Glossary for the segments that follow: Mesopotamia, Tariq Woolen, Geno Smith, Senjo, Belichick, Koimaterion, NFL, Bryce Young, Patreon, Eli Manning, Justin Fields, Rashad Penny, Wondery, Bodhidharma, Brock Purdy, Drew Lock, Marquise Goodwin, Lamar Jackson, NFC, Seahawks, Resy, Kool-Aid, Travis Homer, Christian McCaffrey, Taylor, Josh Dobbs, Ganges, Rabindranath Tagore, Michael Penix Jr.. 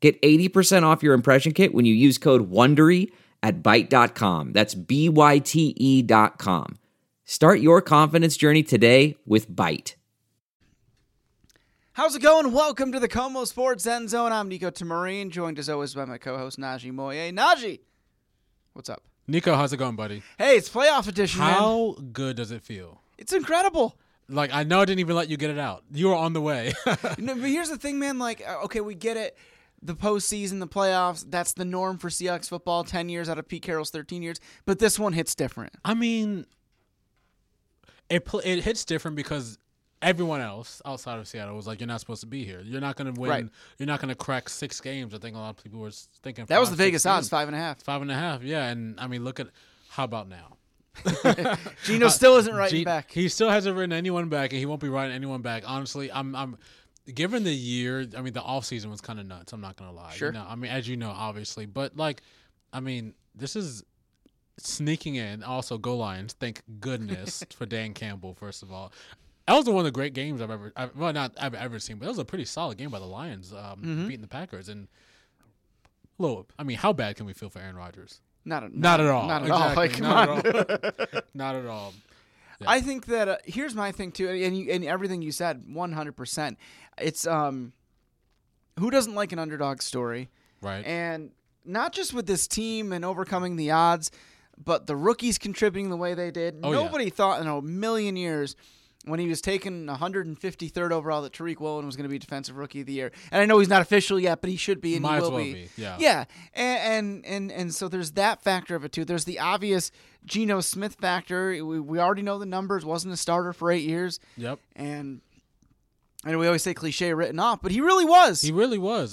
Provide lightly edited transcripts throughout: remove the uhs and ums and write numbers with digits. Get 80% off your impression kit when you use code WONDERY at Byte.com. That's BYTE.com. Start your confidence journey today with Byte. How's it going? Welcome to the Como Sports Zen Zone. I'm Nico Tamarin, joined as always by my co-host Najee Moye. Najee, what's up? Nico, how's it going, buddy? Hey, it's playoff edition, How good does it feel? It's incredible. Like, I know I didn't even let you get it out. You were on the way. No, but here's the thing, man. Like, okay, we get it. The postseason, the playoffs, that's the norm for Seahawks football, 10 years out of Pete Carroll's 13 years. But this one hits different. I mean, it hits different because everyone else outside of Seattle was like, you're not supposed to be here. You're not going to win. Right. You're not going to crack six games. I think a lot of people were thinking. That was the Vegas odds, 5.5. 5.5, yeah. And, I mean, look at how about now? Geno still isn't writing back. He still hasn't written anyone back, and he won't be writing anyone back. Honestly, I'm given the year, I mean, the offseason was kind of nuts. I'm not going to lie. Sure. You know, I mean, as you know, obviously. But, like, I mean, this is sneaking in. Also, go Lions. Thank goodness for Dan Campbell, first of all. That was one of the great games I've ever seen, but it was a pretty solid game by the Lions beating the Packers. And, I mean, how bad can we feel for Aaron Rodgers? Not at all. Not at all. Not at all. Yeah. I think that here's my thing too, and everything you said, 100%. It's who doesn't like an underdog story, right? And not just with this team and overcoming the odds, but the rookies contributing the way they did. Oh, nobody thought in a million years when he was taken 153rd overall that Tariq Woolen was going to be defensive rookie of the year. And I know he's not official yet, but he should be, and might he will be. Yeah. And so there's that factor of it too. There's the obvious Geno Smith factor. We already know the numbers. Wasn't a starter for 8 years. Yep. And we always say cliche written off, but he really was.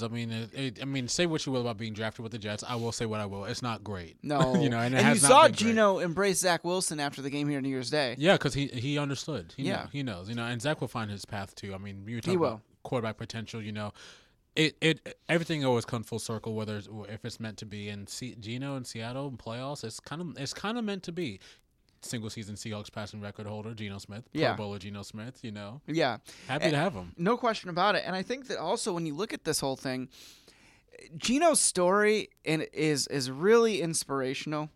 I mean, say what you will about being drafted with the Jets. I will say what I will. It's not great. No, and you saw Geno embrace Zach Wilson after the game here on New Year's Day. Yeah, because he understood. He knows. And Zach will find his path too. I mean, you were talking about quarterback potential. It everything always comes full circle, whether if it's meant to be. And Geno in Seattle in playoffs, it's kind of meant to be. Single season Seahawks passing record holder Geno Smith, Pro Bowler Geno Smith, happy to have him, no question about it. And I think that also when you look at this whole thing, Geno's story is really inspirational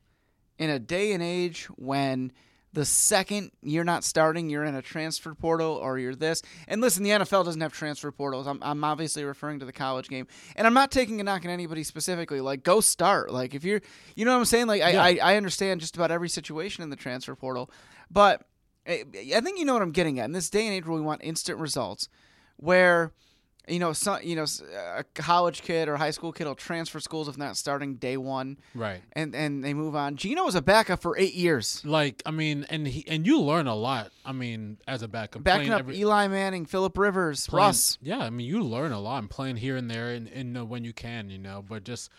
in a day and age when the second you're not starting, you're in a transfer portal or you're this. And listen, the NFL doesn't have transfer portals. I'm obviously referring to the college game. And I'm not taking a knock on anybody specifically. Like, go start. Like, if you're – you know what I'm saying? Like, I understand just about every situation in the transfer portal. But I think you know what I'm getting at. In this day and age where we want instant results, where – a college kid or a high school kid will transfer schools if not starting day one. Right. And they move on. Geno was a backup for 8 years. Like, I mean, and you learn a lot, I mean, as a backup. Backing up Eli Manning, Philip Rivers, Russ. Yeah, I mean, you learn a lot and playing here and there and when you can, But just,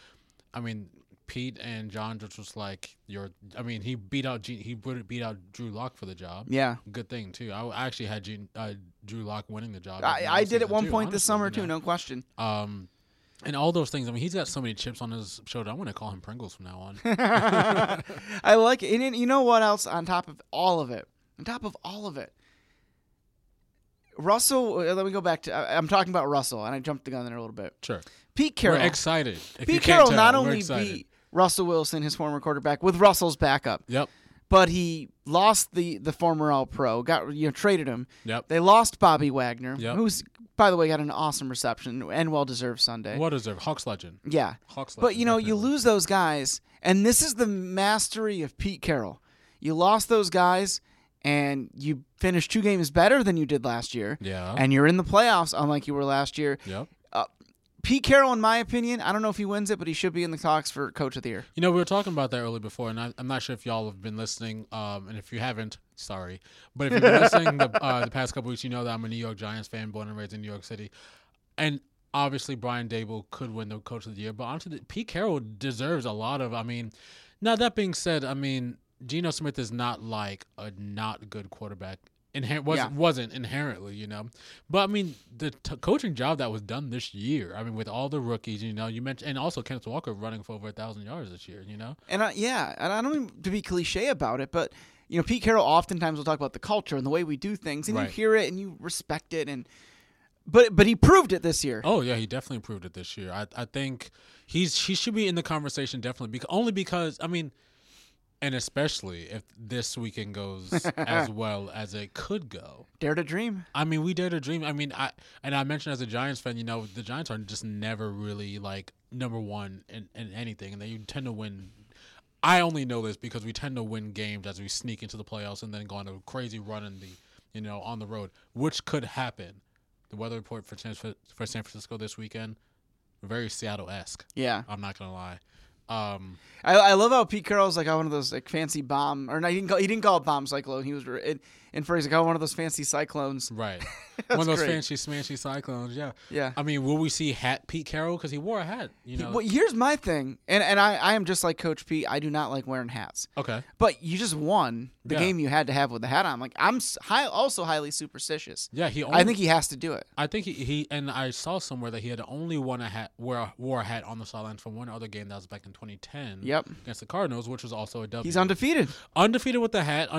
I mean, Pete and John just was like, he would beat out Drew Lock for the job. Yeah. Good thing, too. I actually had Drew Lock winning the job. I did at one point this summer, too, no question. And all those things. I mean, he's got so many chips on his shoulder. I want to call him Pringles from now on. I like it. And you know what else? On top of all of it. Russell, let me go back to. I'm talking about Russell, and I jumped the gun there a little bit. Sure. Pete Carroll. We're excited. Pete Carroll not only beat Russell Wilson, his former quarterback, with Russell's backup. Yep. But he lost the former All-Pro. Traded him. Yep. They lost Bobby Wagner, who's, by the way, got an awesome reception and well-deserved Sunday. Well-deserved. Hawks legend. Yeah. Hawks legend. But you lose those guys, and this is the mastery of Pete Carroll. You lost those guys, and you finished 2 games better than you did last year. Yeah. And you're in the playoffs, unlike you were last year. Yep. Pete Carroll, in my opinion, I don't know if he wins it, but he should be in the talks for Coach of the Year. We were talking about that earlier before, and I'm not sure if y'all have been listening, and if you haven't, sorry. But if you've been listening the past couple weeks, that I'm a New York Giants fan, born and raised in New York City. And obviously Brian Daboll could win the Coach of the Year, but honestly, Pete Carroll deserves a lot of, I mean, now that being said, I mean, Geno Smith is not like a not good quarterback. Wasn't inherently, you know. But, I mean, the coaching job that was done this year, I mean, with all the rookies, you know, you mentioned, and also Kenneth Walker running for over 1,000 yards this year, you know. And I don't mean to be cliche about it, but, you know, Pete Carroll oftentimes will talk about the culture and the way we do things, and you hear it and you respect it, and but he proved it this year. Oh, yeah, he definitely proved it this year. I think he should be in the conversation definitely, only because, I mean, and especially if this weekend goes as well as it could go. Dare to dream. I mean, we dare to dream. I mean, I mentioned as a Giants fan, you know, the Giants are just never really, like, number one in anything. And they tend to win. I only know this because we tend to win games as we sneak into the playoffs and then go on a crazy run on the road, which could happen. The weather report for San Francisco this weekend, very Seattle-esque. Yeah. I'm not going to lie. I love how Pete Carroll's like, one of those like fancy bomb, or no, he didn't call it bomb cyclone. He was in phrase like, one of those fancy cyclones. Right. One of those fancy smanchy cyclones. Yeah. Yeah. I mean, will we see hat Pete Carroll? Cause he wore a hat, you know? Well, here's my thing. And I am just like Coach Pete. I do not like wearing hats. Okay. But you just won the game you had to have with the hat on. Like I'm also highly superstitious. Yeah. I think he has to do it. I think he and I saw somewhere that he had only wore a hat on the sidelines from one other game that was back in 2010 against the Cardinals, which was also a W. He's undefeated. Undefeated with the hat.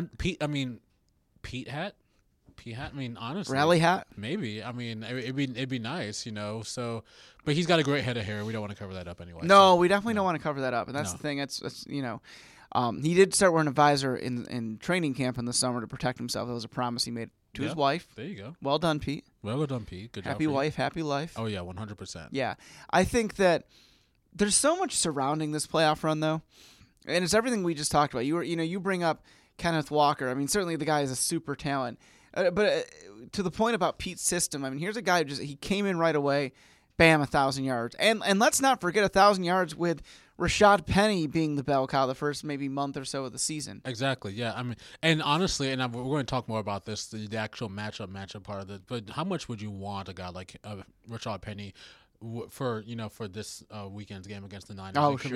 Pete hat? I mean, honestly. Rally hat? Maybe. I mean, it'd be nice, you know. So, but he's got a great head of hair. We don't want to cover that up anyway. No, we definitely don't want to cover that up. And that's the thing. That's you know. He did start wearing a visor in training camp in the summer to protect himself. That was a promise he made to his wife. There you go. Well done, Pete. Good job. Happy wife, happy life. Oh, yeah, 100%. Yeah. I think that there's so much surrounding this playoff run, though, and it's everything we just talked about. You bring up Kenneth Walker. I mean, certainly the guy is a super talent, but to the point about Pete's system, I mean, here's a guy who he came in right away, bam, 1,000 yards, and let's not forget 1,000 yards with Rashad Penny being the bell cow the first maybe month or so of the season. Exactly, yeah. I mean, and honestly, we're going to talk more about this, the actual matchup part of it. But how much would you want a guy like Rashad Penny? For this weekend's game against the Niners, it could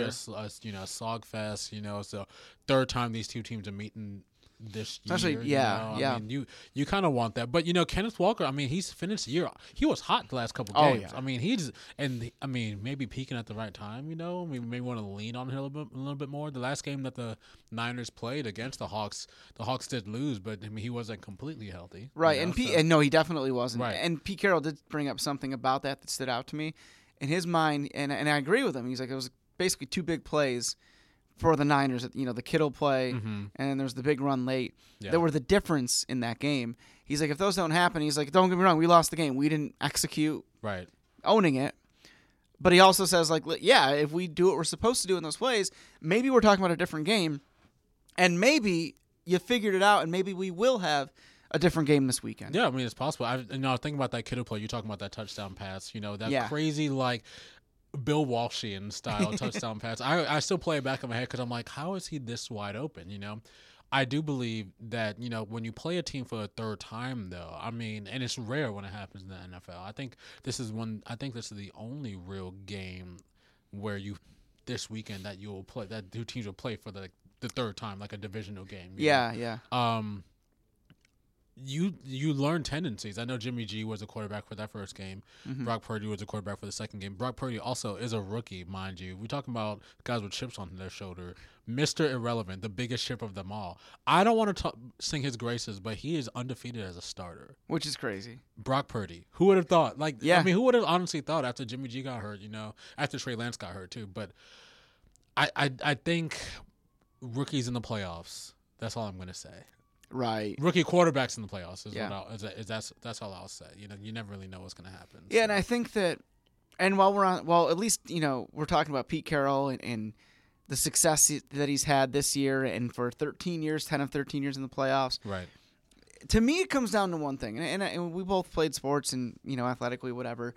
be a slog fest. You know, so third time these two teams are meeting this year. Especially, I mean, you kind of want that, but you know, Kenneth Walker. I mean, he's finished the year. He was hot the last couple games. Yeah. I mean, maybe peaking at the right time. You know, we may want to lean on him a little bit more. The last game that the Niners played against the Hawks did lose, but I mean, he wasn't completely healthy. Right, you know? No, he definitely wasn't. Right. And Pete Carroll did bring up something about that stood out to me. In his mind, and I agree with him. He's like, it was basically two big plays for the Niners, you know, the Kittle play, and there's the big run late. Yeah. That were the difference in that game. He's like, if those don't happen, he's like, don't get me wrong, we lost the game. We didn't execute, owning it. But he also says, like, yeah, if we do what we're supposed to do in those plays, maybe we're talking about a different game, and maybe you figured it out, and maybe we will have a different game this weekend. Yeah, I mean, it's possible. I think about that Kittle play. You're talking about that touchdown pass, you know, that crazy, like, Bill Walshian style touchdown pass. I still play it back in my head because I'm like, how is he this wide open? You know, I do believe that, you know, when you play a team for a third time, though, I mean, and it's rare when it happens in the NFL. I think this is the only real game where this weekend that you will play, that two teams will play for the third time, like a divisional game. Yeah. You learn tendencies. I know Jimmy G was a quarterback for that first game. Mm-hmm. Brock Purdy was a quarterback for the second game. Brock Purdy also is a rookie, mind you. We're talking about guys with chips on their shoulder. Mr. Irrelevant, the biggest chip of them all. I don't want to sing his graces, but he is undefeated as a starter. Which is crazy. Brock Purdy. Who would have thought? Like, yeah. I mean, who would have honestly thought after Jimmy G got hurt, you know, after Trey Lance got hurt too. But I think rookies in the playoffs, that's all I'm going to say. Right, rookie quarterbacks in the playoffs that's all I'll say. You know, you never really know what's going to happen. Yeah, so. And I think that, and while we're on, at least you know we're talking about Pete Carroll and the success that he's had this year and for 13 years, 10 of 13 years in the playoffs. Right. To me, it comes down to one thing, and we both played sports and you know athletically whatever.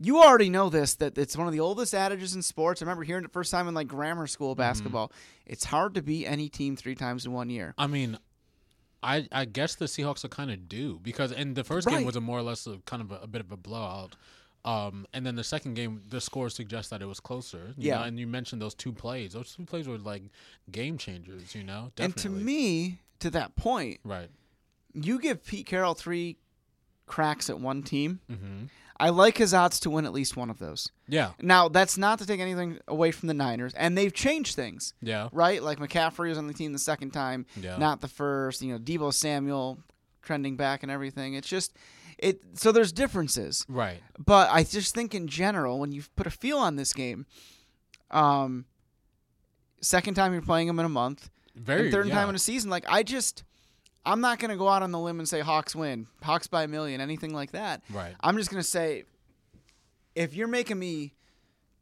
You already know this, that it's one of the oldest adages in sports. I remember hearing it first time in like grammar school basketball. It's hard to beat any team three times in one year. I mean. I guess the Seahawks are kind of due because in the first game was a more or less a bit of a blowout. And then the second game, the score suggests that it was closer. You know? And you mentioned those two plays. Those two plays were like game changers, you know? Definitely. And to me, to that point, right? You give Pete Carroll three cracks at one team. Mm-hmm. I like his odds to win at least one of those. Yeah. Now, that's not to take anything away from the Niners, and they've changed things. Yeah. Right? Like McCaffrey was on the team the second time, not the first. You know, Deebo Samuel trending back and everything. It's just so there's differences. Right. But I just think in general, when you put a feel on this game, second time you're playing them in a month, and third time in a season, like I'm not going to go out on the limb and say Hawks win, Hawks by a million, anything like that. Right. I'm just going to say, if you're making me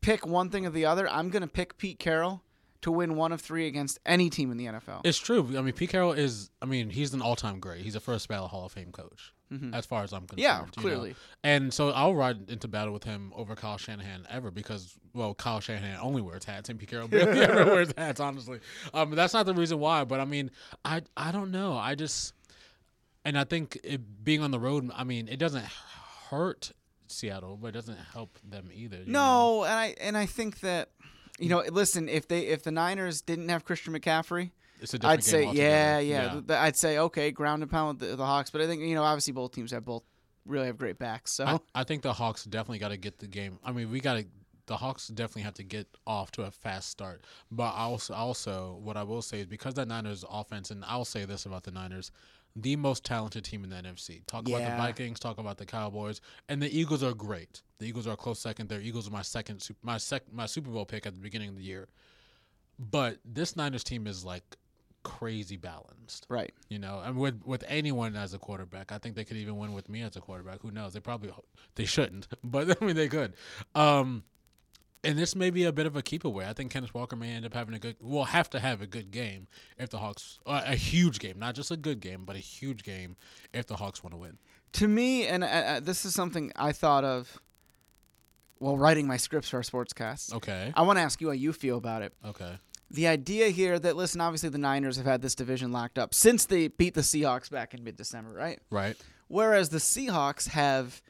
pick one thing or the other, I'm going to pick Pete Carroll to win one of three against any team in the NFL. It's true. I mean, Pete Carroll is, he's an all-time great. He's a first ballot Hall of Fame coach, as far as I'm concerned. Yeah, clearly. You know? And so I'll ride into battle with him over Kyle Shanahan ever because, well, Kyle Shanahan only wears hats and Pete Carroll never wears hats, honestly. That's not the reason why, but, I don't know. I just – and I think being on the road, it doesn't hurt Seattle, but it doesn't help them either. No, and I think that – you know, listen, if the Niners didn't have Christian McCaffrey, I'd say, I'd say, okay, ground and pound with the Hawks. But I think, obviously both teams really have great backs. So I think the Hawks definitely got to get the game. The Hawks definitely have to get off to a fast start. But also what I will say is because that Niners offense, and I'll say this about the Niners, the most talented team in the NFC. Talk about the Vikings, talk about the Cowboys, and the Eagles are great. The Eagles are a close second. The Eagles are my Super Bowl pick at the beginning of the year. But this Niners team is like crazy balanced. Right. You know, and with anyone as a quarterback, I think they could even win with me as a quarterback. Who knows? They shouldn't, but they could. And this may be a bit of a keep away. I think Kenneth Walker may end up having have to have a good game if the Hawks, a huge game, not just a good game, but a huge game if the Hawks want to win. To me, and this is something I thought of while writing my scripts for our sportscasts. Okay. I want to ask you how you feel about it. Okay. The idea here that, listen, obviously the Niners have had this division locked up since they beat the Seahawks back in mid-December, right? Right. Whereas the Seahawks have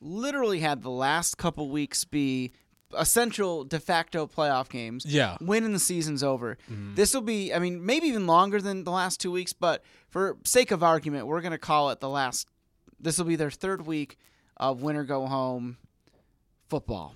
literally had the last couple weeks be essential de facto playoff games. Yeah. When the season's over. Mm-hmm. This will be, maybe even longer than the last 2 weeks, but for sake of argument, we're going to call it this will be their third week of win or go home football.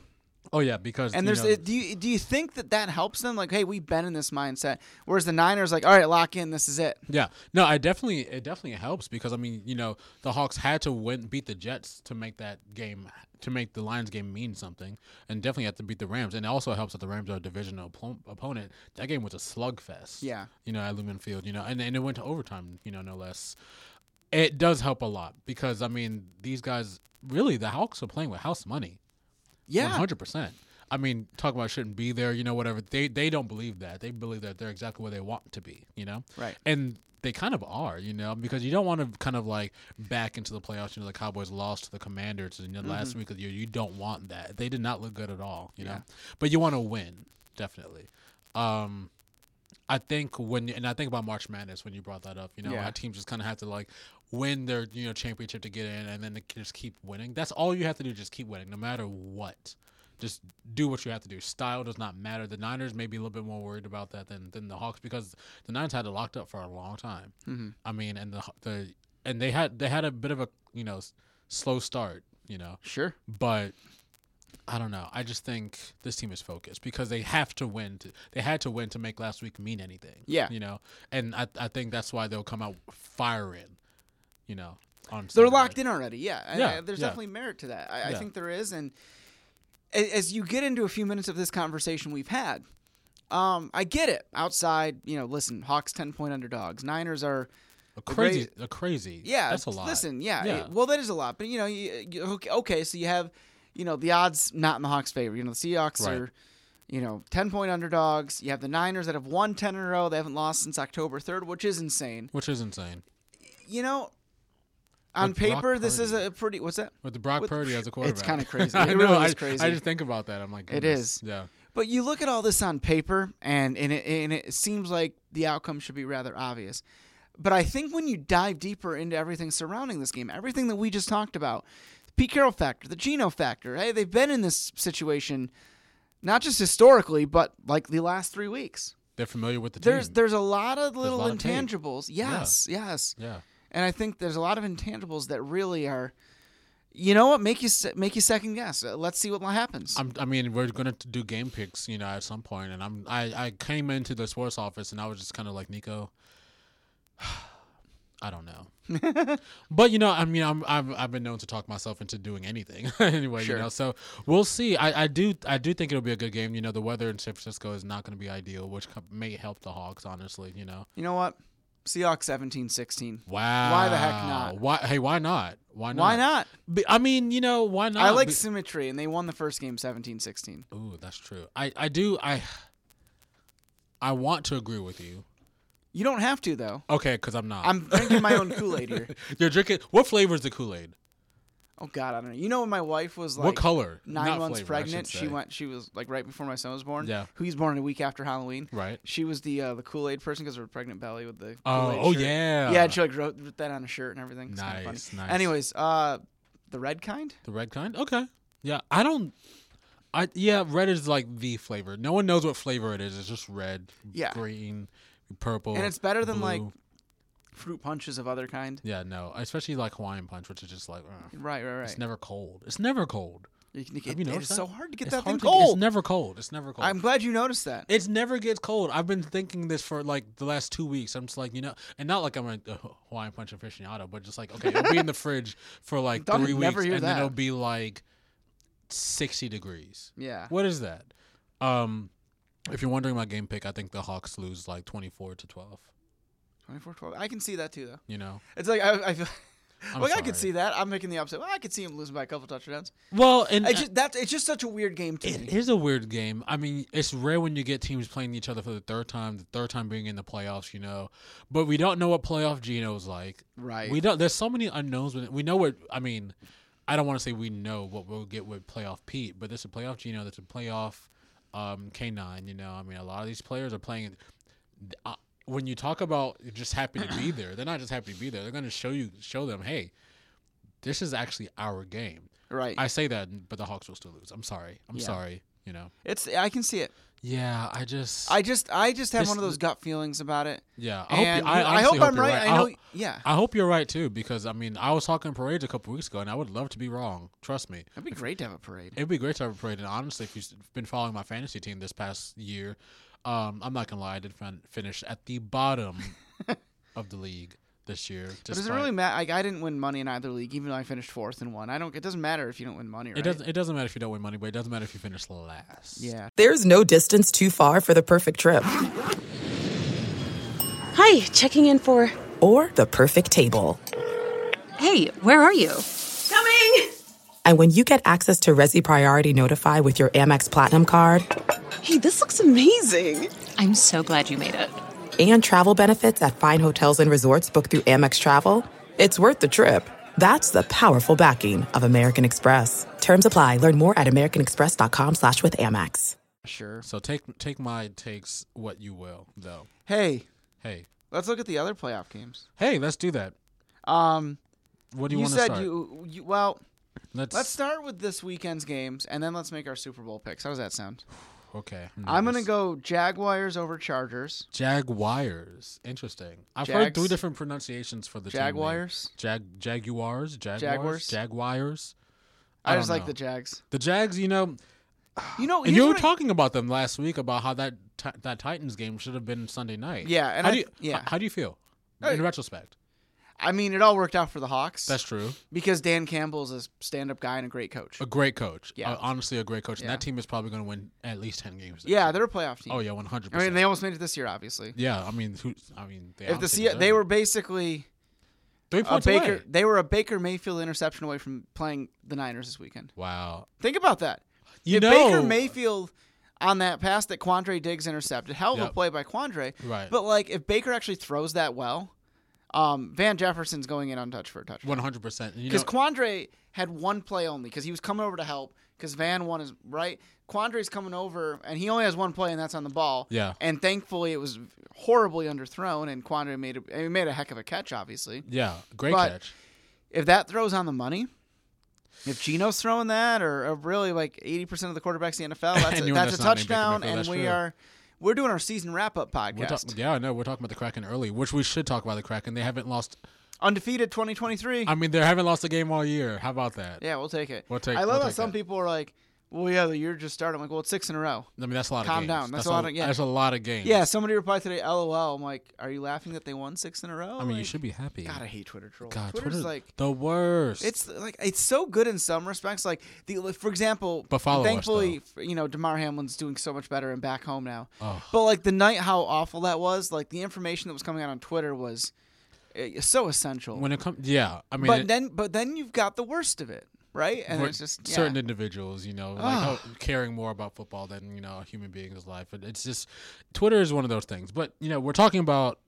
Oh, yeah, because... And do you think that helps them? Like, hey, we've been in this mindset. Whereas the Niners, like, all right, lock in, this is it. Yeah. No, it definitely helps because, the Hawks had to beat the Jets to make that game, to make the Lions game mean something, and definitely had to beat the Rams. And it also helps that the Rams are a divisional opponent. That game was a slugfest. Yeah. At Lumen Field, and it went to overtime, no less. It does help a lot because, these guys, really, the Hawks are playing with house money. Yeah. 100%. Talk about shouldn't be there, whatever. They don't believe that. They believe that they're exactly where they want to be, Right. And they kind of are, because you don't want to kind of like back into the playoffs. The Cowboys lost to the Commanders in the last week of the year. You don't want that. They did not look good at all, know. But you want to win, definitely. I think I think about March Madness when you brought that up, our teams just kind of have to like win their, championship to get in and then just keep winning. That's all you have to do, just keep winning no matter what. Just do what you have to do. Style does not matter. The Niners may be a little bit more worried about that than the Hawks because the Niners had it locked up for a long time. Mm-hmm. And they had a bit of a, slow start, Sure. But I don't know. I just think this team is focused because they have to win. They had to win to make last week mean anything. Yeah. And I think that's why they'll come out firing, on Saturday. They're locked in already. Yeah. There's definitely merit to that. I think there is. And as you get into a few minutes of this conversation we've had, I get it. Outside, listen, Hawks 10-point underdogs. Niners are crazy. Yeah. That's a lot. Listen, yeah. Well, that is a lot. But, okay, so you have – the odds not in the Hawks' favor. The Seahawks are, 10-point underdogs. You have the Niners that have won 10 in a row. They haven't lost since October 3rd, which is insane. On paper, this is a pretty – what's that? With the Brock Purdy as a quarterback. It's kind of crazy. I know, really is crazy. I just think about that. I'm like, goodness. It is. Yeah. But you look at all this on paper, and it seems like the outcome should be rather obvious. But I think when you dive deeper into everything surrounding this game, everything that we just talked about – Pete Carroll factor, the Geno factor. Hey, they've been in this situation, not just historically, but like the last 3 weeks. They're familiar with the team. There's a lot of little intangibles. Yes. Yeah. And I think there's a lot of intangibles that really are, you know what, make you second guess. Let's see what happens. I mean, we're going to do game picks, you know, at some point. And I came into the sports office and I was just kind of like, Nico, I don't know. But, you know, I mean, I've been known to talk myself into doing anything anyway, sure. You know, so we'll see. I do think it'll be a good game. You know, the weather in San Francisco is not going to be ideal, which may help the Hawks, honestly, you know. You know what? Seahawks 17-16. Wow. Why the heck not? Why not? I mean, you know, why not? I like symmetry, and they won the first game 17-16. Ooh, that's true. I want to agree with you. You don't have to, though. Okay, because I'm not. I'm drinking my own Kool-Aid here. You're drinking – what flavor is the Kool-Aid? Oh, God, I don't know. You know when my wife was like – what color? 9 months pregnant. She was like right before my son was born. Yeah. Who he's born a week after Halloween. Right. She was the Kool-Aid person because of her pregnant belly with the Kool-Aid shirt. Oh, yeah. Yeah, and she like wrote that on a shirt and everything. It's nice, kind of funny. Nice. Anyways, the red kind? The red kind? Okay. Yeah, I don't – yeah, red is like the flavor. No one knows what flavor it is. It's just red, green – purple, and it's better than blue. Like fruit punches of other kind. Yeah, no, especially like Hawaiian punch, which is just like right. It's never cold. It's so hard to get that thing cold. It's never cold. I'm glad you noticed that. It never gets cold. I've been thinking this for like the last 2 weeks. I'm just like, you know, and not like I'm a Hawaiian punch aficionado, but just like, okay, it'll be in the fridge for like 3 weeks, and then it'll be like 60 degrees. Yeah, what is that? If you're wondering my game pick, I think the Hawks lose like 24-12. 24-12. I can see that too, though. You know, it's like I feel. Like sorry. I could see that. I'm making the opposite. Well, I could see him losing by a couple touchdowns. Well, and it's just such a weird game to me. It is a weird game. I mean, it's rare when you get teams playing each other for the third time being in the playoffs, you know. But we don't know what playoff Geno's like. Right. We don't. There's so many unknowns with it. We know what I mean. I don't want to say we know what we'll get with playoff Pete, but there's a playoff Geno. There's a playoff. K9, you know, I mean, a lot of these players are playing. When you talk about just happy to be there, they're not just happy to be there. They're going to show them, hey, this is actually our game. Right. I say that, but the Hawks will still lose. I'm sorry. You know, I can see it. Yeah, I just have one of those gut feelings about it. Yeah, I hope I'm right. I hope you're right too, because I mean, I was talking parades a couple weeks ago, and I would love to be wrong. Trust me, it'd be great to have a parade. It'd be great to have a parade, and honestly, if you've been following my fantasy team this past year, I'm not gonna lie, I did finish at the bottom of the league this year. But does it really matter? Like, I didn't win money in either league, even though I finished fourth and won. It doesn't matter if you don't win money, right? It doesn't matter if you don't win money, but it doesn't matter if you finish last. Yeah. There's no distance too far for the perfect trip. Hi, checking in for... Or the perfect table. Hey, where are you? Coming! And when you get access to Resy Priority Notify with your Amex Platinum card... Hey, this looks amazing. I'm so glad you made it. And travel benefits at fine hotels and resorts booked through Amex Travel, it's worth the trip. That's the powerful backing of American Express. Terms apply. Learn more at americanexpress.com/withAmex. Sure. So take my takes what you will, though. Hey. Let's look at the other playoff games. Hey, let's do that. What do you want to start? Let's start with this weekend's games, and then let's make our Super Bowl picks. How does that sound? Okay. Nice. I'm going to go Jaguars over Chargers. Jaguars. Interesting. I've heard three different pronunciations for the Jaguars. Jaguars. I just like the Jags. The Jags, you know. And you were talking about them last week about how that Titans game should have been Sunday night. Yeah. And how do you feel in retrospect? I mean, it all worked out for the Hawks. That's true. Because Dan Campbell is a stand-up guy and a great coach. Yeah. Honestly, a great coach. And that team is probably going to win at least 10 games. Yeah, they're a playoff team. Oh, yeah, 100%. I mean, they almost made it this year, obviously. Yeah, I mean, they were basically 3 points away. They were a Baker Mayfield interception away from playing the Niners this weekend. Wow. Think about that. Baker Mayfield on that pass that Quandre Diggs intercepted, hell of a play by Quandre. Right. But, like, if Baker actually throws that well... Van Jefferson's going in untouched for a touchdown. 100%. Because Quandre had one play only because he was coming over to help because Van won his right. Quandre's coming over, and he only has one play, and that's on the ball. Yeah. And thankfully, it was horribly underthrown, and Quandre made a heck of a catch, obviously. Yeah, great catch. If that throws on the money, If Geno's throwing that, or really like 80% of the quarterbacks in the NFL, that's a touchdown, and we're doing our season wrap-up podcast. We're talking about the Kraken early, which we should talk about the Kraken. They haven't lost. Undefeated 2023. I mean, they haven't lost a game all year. How about that? Yeah, we'll take it. I love how some people are like, well, yeah, the year just started. I'm like, well, it's 6 in a row. I mean, that's a lot of games. Calm down. That's a lot of games. Yeah, somebody replied today, LOL. I'm like, are you laughing that they won 6 in a row? I mean, you should be happy. God, I hate Twitter trolls. God, Twitter's like the worst. It's like it's so good in some respects. Like, for example, thankfully, Damar Hamlin's doing so much better and back home now. Oh. But, like, the night how awful that was, like, the information that was coming out on Twitter was so essential. When it comes, yeah. I mean, But then you've got the worst of it. Right, and it's just certain individuals, caring more about football than a human being's life. But it's just Twitter is one of those things. But we're talking about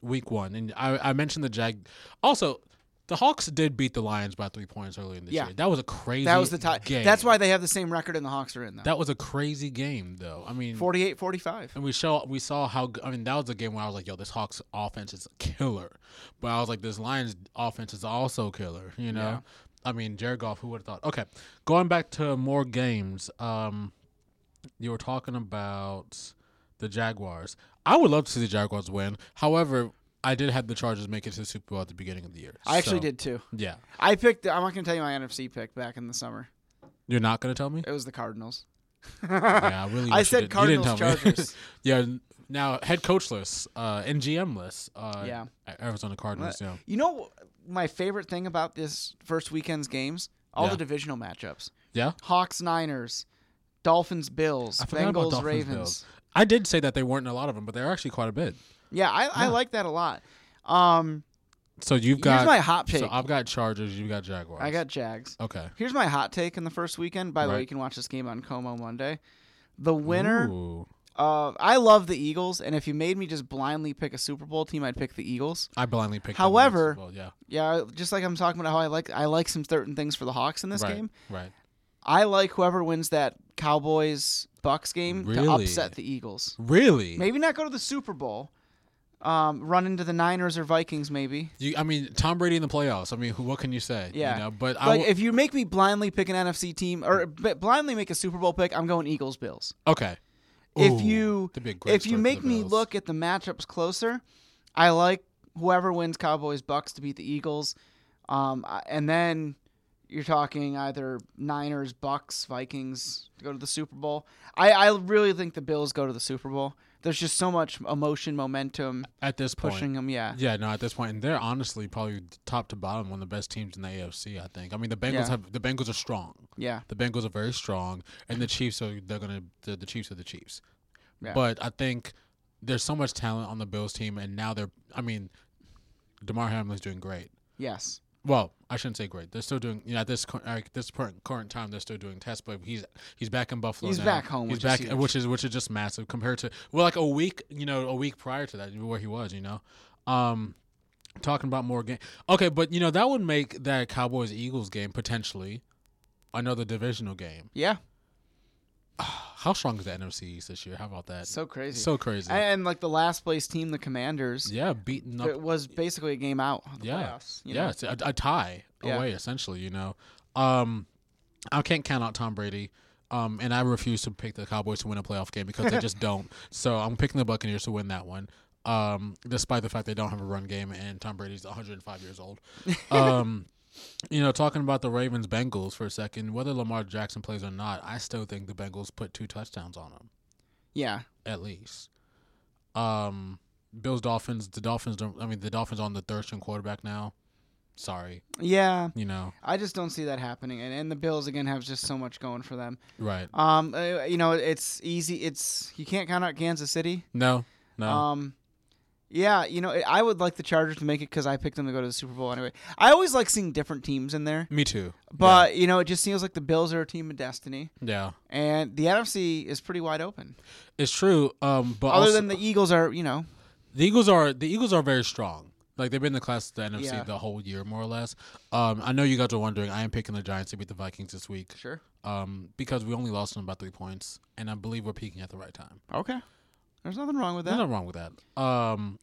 week 1, and I mentioned the Jag. Also, the Hawks did beat the Lions by 3 points early in the year. That was a crazy. That was the tie game. That's why they have the same record, and the Hawks are in. Though. That was a crazy game, though. I mean, 48-45. And we saw how. I mean, that was a game where I was like, "Yo, this Hawks offense is a killer," but I was like, "This Lions offense is also killer." Yeah. I mean, Jared Goff, who would have thought? Okay, going back to more games, you were talking about the Jaguars. I would love to see the Jaguars win. However, I did have the Chargers make it to the Super Bowl at the beginning of the year. I actually did, too. Yeah. I'm not going to tell you my NFC pick back in the summer. You're not going to tell me? It was the Cardinals. Yeah, I really wish I said Cardinals-Chargers. Yeah. Now, head coachless and GMless, Arizona Cardinals. Yeah. You know, my favorite thing about this first weekend's games, all the divisional matchups. Yeah. Hawks, Niners, Dolphins, Bills, Bengals, Ravens. Bills. I did say that they weren't in a lot of them, but they're actually quite a bit. Yeah, I like that a lot. So you've got. Here's my hot take. So I've got Chargers. You've got Jaguars. I got Jags. Okay. Here's my hot take in the first weekend. By the way, you can watch this game on Como Monday. The winner. Ooh. I love the Eagles, and if you made me just blindly pick a Super Bowl team, I'd pick the Eagles. I blindly picked. However, the Super Bowl, just like I'm talking about how I like some certain things for the Hawks in this game. Right. I like whoever wins that Cowboys-Bucks game to upset the Eagles. Really? Maybe not go to the Super Bowl. Run into the Niners or Vikings, maybe. Tom Brady in the playoffs. I mean, what can you say? Yeah. But if you make me blindly pick an NFC team or blindly make a Super Bowl pick, I'm going Eagles Bills. Okay. If you make me look at the matchups closer, I like whoever wins Cowboys-Bucks to beat the Eagles. And then you're talking either Niners, Bucks, Vikings to go to the Super Bowl. I really think the Bills go to the Super Bowl. There's just so much emotion, momentum at this point, pushing them. Yeah. Yeah, no, at this point, and they're honestly probably top to bottom one of the best teams in the AFC. I think. I mean, the Bengals are strong. Yeah, the Bengals are very strong, and the Chiefs the Chiefs are the Chiefs. Yeah. But I think there's so much talent on the Bills team, and now Damar Hamlin's doing great. Yes. Well, I shouldn't say great. They're still doing current time. They're still doing tests, but he's back in Buffalo. He's now. Back home. He's back, which is just massive compared to a week prior to that where he was. Talking about more games. Okay, but that would make that Cowboys-Eagles game potentially another divisional game. Yeah. How strong is the NFC East this year? How about that? So crazy. And the last place team, the Commanders. Yeah, beaten up. It was basically a game out. Of the playoffs. It's a tie away essentially. I can't count out Tom Brady, and I refuse to pick the Cowboys to win a playoff game because they just don't. So I'm picking the Buccaneers to win that one, despite the fact they don't have a run game and Tom Brady's 105 years old. Talking about the Ravens-Bengals for a second, whether Lamar Jackson plays or not, I still think the Bengals put 2 touchdowns on him. Yeah. At least. Bills-Dolphins, the Dolphins on the third-string quarterback now. Sorry. Yeah. I just don't see that happening. And the Bills, again, have just so much going for them. Right. It's easy. You can't count out Kansas City. No. Yeah, I would like the Chargers to make it because I picked them to go to the Super Bowl anyway. I always like seeing different teams in there. Me too. But, it just seems like the Bills are a team of destiny. Yeah. And the NFC is pretty wide open. It's true. But Other than the Eagles are, The Eagles are very strong. Like, they've been in the class of the NFC the whole year, more or less. I know you guys are wondering, I am picking the Giants to beat the Vikings this week. Sure. Because we only lost them by 3 points, and I believe we're peaking at the right time. Okay. There's nothing wrong with that.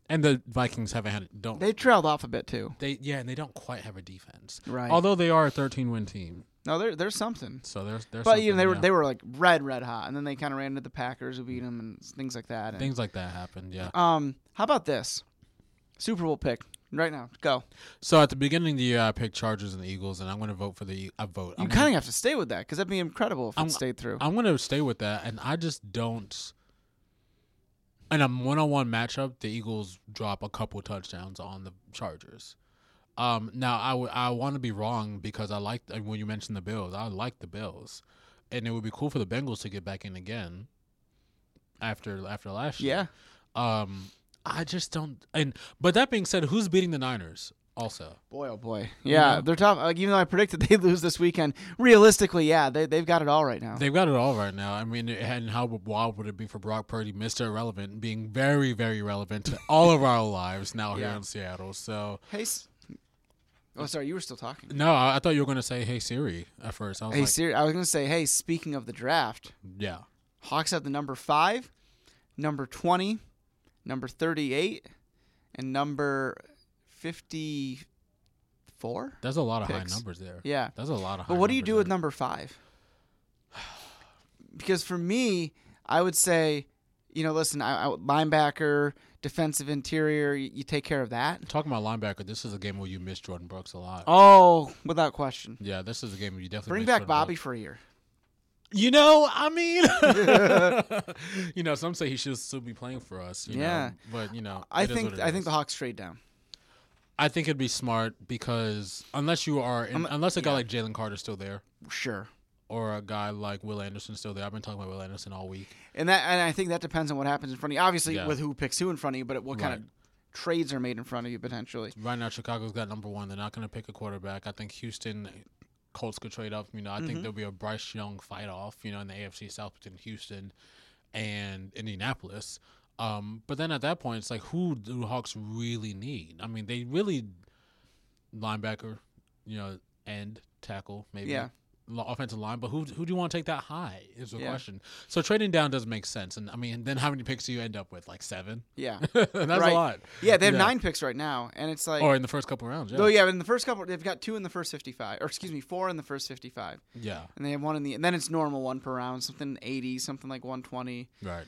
And the Vikings They trailed off a bit too. And they don't quite have a defense. Right. Although they are a 13-win team. No, there's something. So there's but something, you know, they were like red hot, and then they kind of ran into the Packers who beat them and things like that. And, things like that happened, yeah. How about this Super Bowl pick right now? Go. So at the beginning of the year, I picked Chargers and the Eagles, and I'm going to vote for the vote. You kind of have to stay with that because that'd be incredible if it stayed through. I'm going to stay with that, and I just don't. In a one-on-one matchup, the Eagles drop a couple touchdowns on the Chargers. Now, I want to be wrong because I like when you mentioned the Bills. I like the Bills, and it would be cool for the Bengals to get back in again after last year. Yeah. I just don't. And but that being said, who's beating the Niners? Also, boy, oh boy, yeah, they're tough. Like, even though I predicted they lose this weekend, realistically, yeah, they've got it all right now. They've got it all right now. I mean, and how wild would it be for Brock Purdy, Mr. Irrelevant, being very, very relevant to all of our lives now here in Seattle? So, hey. Oh, sorry, you were still talking. No, I thought you were going to say, hey, Siri, at first. Hey, Siri, I was going to say, hey, speaking of the draft. Yeah. Hawks have the number 5, number 20, number 38, and number 54. That's a lot of high numbers there. Yeah. That's a lot of high numbers. But what do you do with number 5? Because for me, I would say, you know, listen, linebacker, defensive interior, you take care of that. Talking about linebacker, this is a game where you miss Jordan Brooks a lot. Oh, without question. Yeah, this is a game where you definitely bring miss back Jordan Bobby Brooks. For a year. You know, I mean, you know, some say he should still be playing for us. You know, but you know, I think the Hawks trade down. I think it'd be smart because unless a guy like Jalen Carter is still there, sure. Or a guy like Will Anderson still there. I've been talking about Will Anderson all week. And I think that depends on what happens in front of you. Obviously, with who picks who in front of you, but what kind of trades are made in front of you potentially. Right now, Chicago's got number 1. They're not going to pick a quarterback. I think Houston Colts could trade up. You know, I think there'll be a Bryce Young fight off, you know, in the AFC South between Houston and Indianapolis. But then at that point, it's like, who do Hawks really need? I mean, they really linebacker, you know, end, tackle, maybe. Yeah. Offensive line, but who do you want to take that high is the question. So trading down doesn't make sense, and I mean, then how many picks do you end up with? Like 7? Yeah, that's a lot. Yeah, they have 9 picks right now, and it's like in the first couple rounds. Yeah. Oh yeah, in the first couple, they've got 2 in the first 55, or excuse me, 4 in the first 55. Yeah, and they have 1 in the, and then it's normal 1 per round, something 80, something like 120. Right.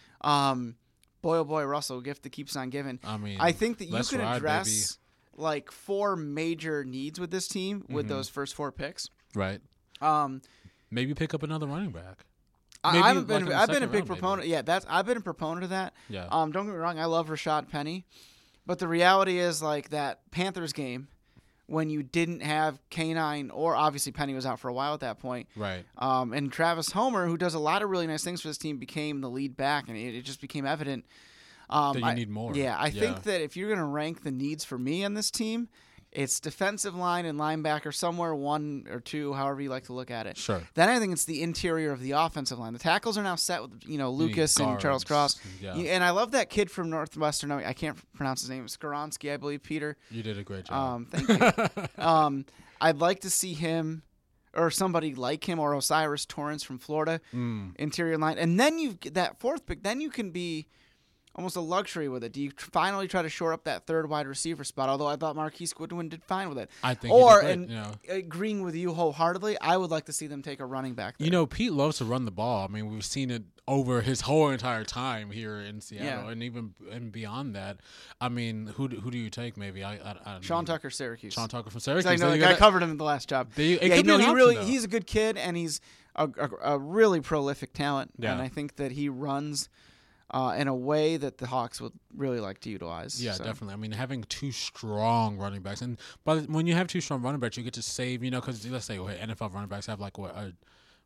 Boy oh boy, Russell, gift that keeps on giving. I mean, I think that you could address like 4 major needs with this team with those first 4 picks. Right. Maybe pick up another running back. I've been a big proponent. Maybe. Yeah, I've been a proponent of that. Yeah. Don't get me wrong, I love Rashad Penny, but the reality is like that Panthers game when you didn't have K9 or obviously Penny was out for a while at that point. Right. And Travis Homer, who does a lot of really nice things for this team, became the lead back, and it just became evident that you need more. Yeah, I think that if you're going to rank the needs for me on this team, it's defensive line and linebacker somewhere, 1 or 2, however you like to look at it. Sure. Then I think it's the interior of the offensive line. The tackles are now set with, you know, Lucas and Charles Cross. Yeah. And I love that kid from Northwestern. I can't pronounce his name. Skaronski, I believe, Peter. You did a great job. Thank you. I'd like to see him or somebody like him or Osiris Torrance from Florida, interior line. And then you get that 4th pick. Then you can be almost a luxury with it. Do you finally try to shore up that 3rd wide receiver spot? Although I thought Marquise Goodwin did fine with it. I think agreeing with you wholeheartedly, I would like to see them take a running back there. You know, Pete loves to run the ball. I mean, we've seen it over his whole entire time here in Seattle and even and beyond that. I mean, who do you take maybe? I don't Sean know. Tucker, Syracuse. Sean Tucker from Syracuse. I know, like I covered him in the last job. He's a good kid, and he's a really prolific talent, and I think that he runs – in a way that the Hawks would really like to utilize. Yeah, definitely. I mean, having 2 strong running backs. But when you have 2 strong running backs, you get to save, you know, because let's say NFL running backs have like a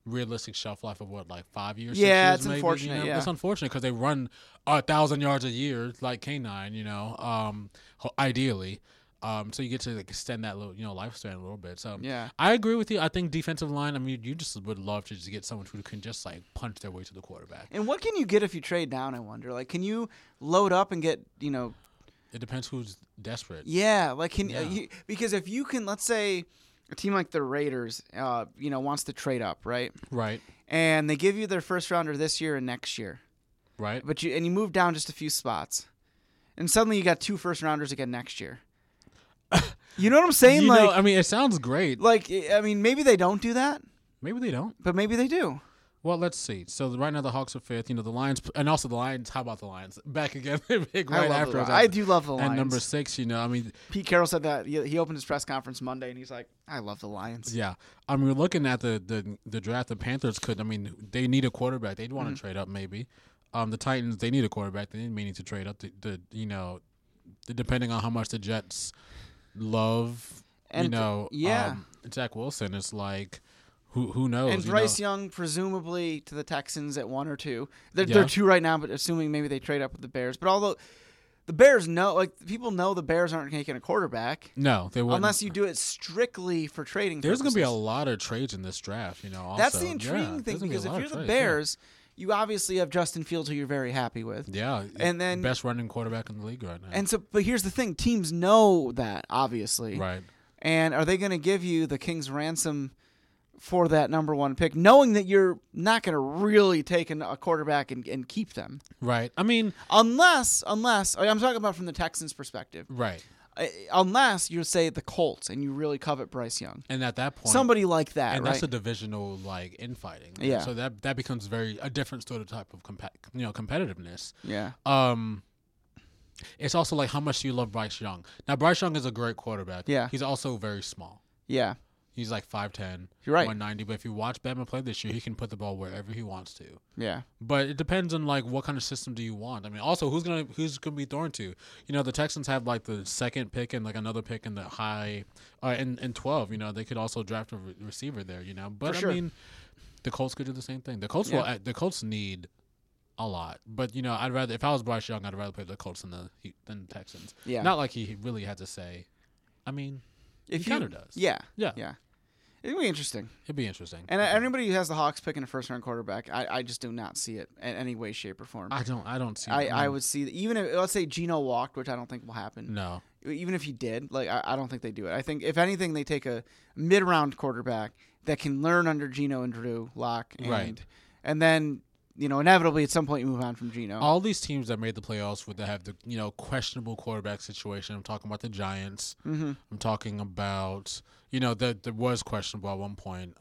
realistic shelf life of what, like 5 years? Yeah, 6 years, it's maybe, unfortunate. You know? Yeah. It's unfortunate because they run 1,000 yards a year, like K9, you know, ideally. So you get to like extend that little, you know, lifespan a little bit. So I agree with you. I think defensive line. I mean, you just would love to just get someone who can just like punch their way to the quarterback. And what can you get if you trade down? I wonder. Like, can you load up and get, you know? It depends who's desperate. Yeah, like because if you can, let's say a team like the Raiders, you know, wants to trade up, right? Right. And they give you their first rounder this year and next year. Right. But you move down just a few spots, and suddenly you got 2 first rounders again next year. You know what I'm saying? It sounds great. Maybe they don't do that. Maybe they don't. But maybe they do. Well, let's see. So right now the Hawks are fifth. You know, the Lions, and also the Lions. How about the Lions? Back again. Big right after. I do love the Lions. And number six, you know, I mean. Pete Carroll said that. He opened his press conference Monday, and he's like, I love the Lions. Yeah. I mean, looking at the draft, the Panthers could. I mean, they need a quarterback. They'd want to trade up maybe. The Titans, they need a quarterback. They may need to trade up. Depending on how much the Jets love, and Zach Wilson, it's like. Who knows? And Bryce Young, presumably to the Texans at 1 or 2. They're 2 right now, but assuming maybe they trade up with the Bears. But although the Bears know, like people know, the Bears aren't taking a quarterback. No, they wouldn't. Unless you do it strictly for trading. There's going to be a lot of trades in this draft. You know, also. That's the intriguing thing because if you're the Bears, you obviously have Justin Fields, who you're very happy with. Yeah, and then best running quarterback in the league right now. And so, but here's the thing: teams know that obviously, right? And are they going to give you the King's ransom? For that number 1 pick, knowing that you're not going to really take a quarterback and keep them. Right. I mean, unless I'm talking about from the Texans' perspective. Right. Unless you say the Colts and you really covet Bryce Young. And at that point. Somebody like that, and right? That's a divisional, like, infighting. Right? Yeah. So that becomes a different sort of type of competitiveness. Yeah. It's also like how much do you love Bryce Young? Now, Bryce Young is a great quarterback. Yeah. He's also very small. Yeah. He's like 5'10", you're right. 190. But if you watch Batman play this year, he can put the ball wherever he wants to. Yeah. But it depends on like what kind of system do you want. I mean, also who's gonna be thrown to? You know, the Texans have like the second pick and like another pick in the high in 12. You know, they could also draft a receiver there. You know, but sure. I mean, the Colts could do the same thing. The Colts need a lot. But you know, I'd rather if I was Bryce Young, I'd rather play the Colts than the Texans. Yeah. Not like he really had to say. I mean, he kind of does. Yeah. Yeah. Yeah. It'd be interesting. And anybody who has the Hawks picking a first-round quarterback, I just do not see it in any way, shape, or form. I don't see it. I would see that even if let's say Geno walked, which I don't think will happen. No. Even if he did, like I don't think they do it. I think if anything, they take a mid-round quarterback that can learn under Geno and Drew Lock, and then. You know, inevitably at some point you move on from Geno. All these teams that made the playoffs would have the questionable quarterback situation. I'm talking about the Giants. Mm-hmm. I'm talking about that was questionable at one point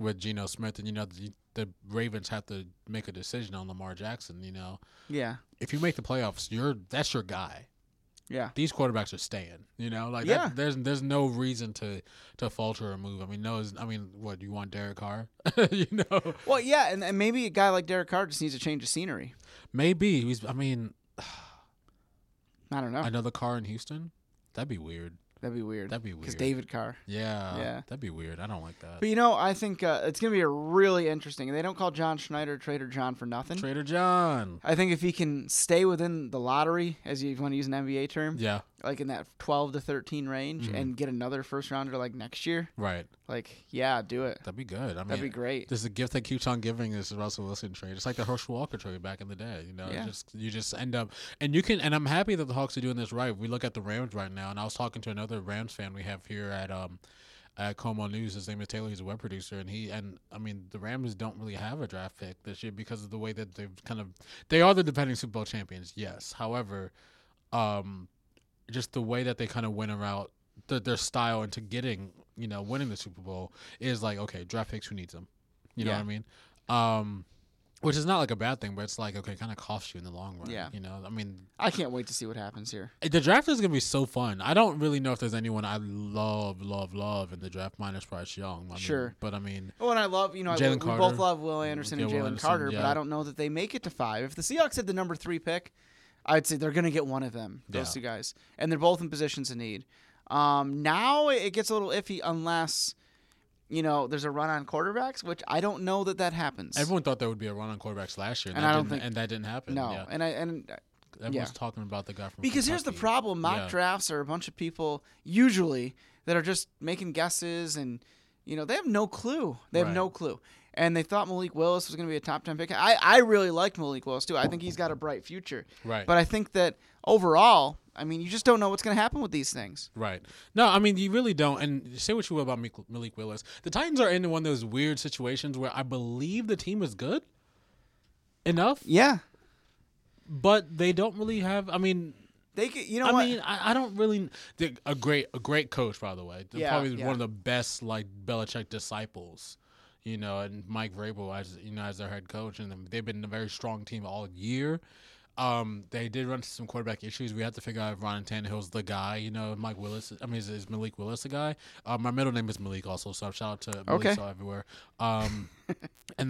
with Geno Smith, and the Ravens have to make a decision on Lamar Jackson. Yeah. If you make the playoffs, that's your guy. Yeah. These quarterbacks are staying. That, there's no reason to falter or move. I mean, what do you want, Derek Carr? Well, yeah, and maybe a guy like Derek Carr just needs a change of scenery. Maybe I don't know. Another Carr in Houston? That'd be weird. Because David Carr. Yeah. That'd be weird. I don't like that. But, I think it's going to be a really interesting. And they don't call John Schneider Trader John for nothing. Trader John. I think if he can stay within the lottery, as you want to use an NBA term. Yeah. Like in that 12 to 13 range and get another first rounder like next year. Right. Like, yeah, do it. That'd be good. I mean, that'd be great. There's a gift that keeps on giving is the Russell Wilson trade. It's like the Herschel Walker trade back in the day. You just end up. And you can. And I'm happy that the Hawks are doing this right. We look at the Rams right now. And I was talking to another Rams fan we have here at Como News. His name is Taylor. He's a web producer, and the Rams don't really have a draft pick this year because of the way that they've they are the defending Super Bowl champions. Yes, however, just the way that they kind of went around their style into getting winning the Super Bowl is like, okay, draft picks, who needs them? You know what I mean? Which is not like a bad thing, but it's like, okay, it kind of costs you in the long run. Yeah. I can't wait to see what happens here. The draft is going to be so fun. I don't really know if there's anyone I love in the draft minus Bryce Young. And I love, Jalen Carter. We both love Will Anderson and Jalen Carter, but I don't know that they make it to 5. If the Seahawks had the number 3 pick, I'd say they're going to get one of them, those two guys. And they're both in positions of need. Now it gets a little iffy unless... there's a run on quarterbacks, which I don't know that happens. Everyone thought there would be a run on quarterbacks last year, and that didn't happen. No, yeah. Everyone's talking about the guy from Kentucky. Here's the problem: mock drafts are a bunch of people usually that are just making guesses, and they have no clue. And they thought Malik Willis was going to be a top 10 pick. I really liked Malik Willis too. I think he's got a bright future. Right. But I think that overall, you just don't know what's going to happen with these things. Right. No, you really don't. And say what you will about Malik Willis. The Titans are in one of those weird situations where I believe the team is good enough. Yeah. But they don't really have. They could, what? I don't really. A great coach, by the way. Probably one of the best Belichick disciples. you know, and Mike Vrabel as, you know, as their head coach. And they've been a very strong team all year. They did run into some quarterback issues. We have to figure out if Ryan Tannehill's the guy. You know, Mike Willis. I mean, is Malik Willis the guy? My middle name is Malik also, so shout out to Malik everywhere. And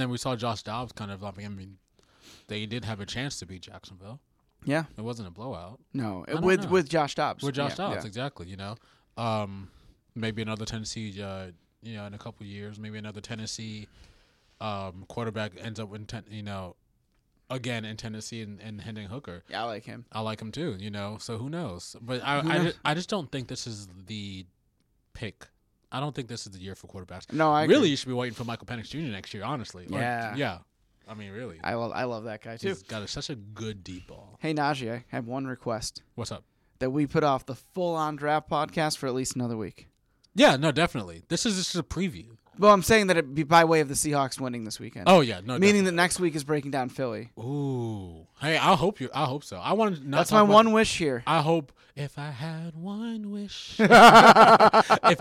then we saw Josh Dobbs kind of. I mean, they did have a chance to beat Jacksonville. Yeah, it wasn't a blowout. No, with Josh Dobbs. With Josh Dobbs, exactly. You know, maybe another Tennessee. You know, in a couple years, maybe another Tennessee quarterback ends up in again in Tennessee and Hendon Hooker. Yeah, I like him. I like him too, you know, so who knows? But I just don't think this is the pick. I don't think this is the year for quarterbacks. No, I agree. You should be waiting for Michael Penix Jr. next year, honestly. Like, yeah. I mean, really. I love that guy too. He's got such a good deep ball. Hey, Najee, I have one request. What's up? That we put off the full-on draft podcast for at least another week. Yeah, no, definitely. This is a preview. Well, I'm saying that it'd be by way of the Seahawks winning this weekend. Oh yeah, no. Meaning that next week is breaking down Philly. Ooh, hey, I hope so. I want to. That's my one wish here. I hope if I had one wish,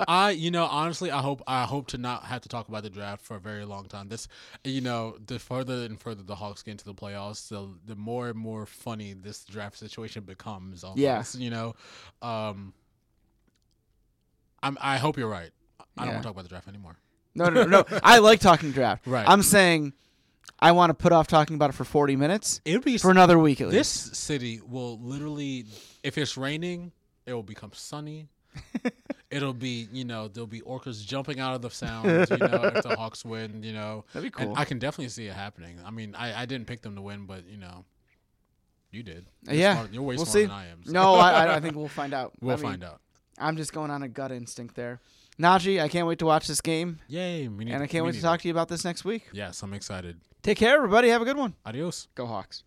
honestly, I hope to not have to talk about the draft for a very long time. This, you know, the further and further the Hawks get into the playoffs, the more and more funny this draft situation becomes. Yes, yeah. You know, I hope you're right. I don't want to talk about the draft anymore. No. I like talking draft. Right. I'm saying I want to put off talking about it for 40 minutes for another week at least. This city will literally, if it's raining, it will become sunny. It'll be, you know, there'll be orcas jumping out of the sounds, you know, if the Hawks win, you know. That'd be cool. And I can definitely see it happening. I mean, I didn't pick them to win, but, you know, you did. You're way smarter than I am. So. No, I think we'll find out. Find out. I'm just going on a gut instinct there. Najee, I can't wait to watch this game. Yay. And I can't wait to talk to you about this next week. Yes, I'm excited. Take care, everybody. Have a good one. Adios. Go Hawks.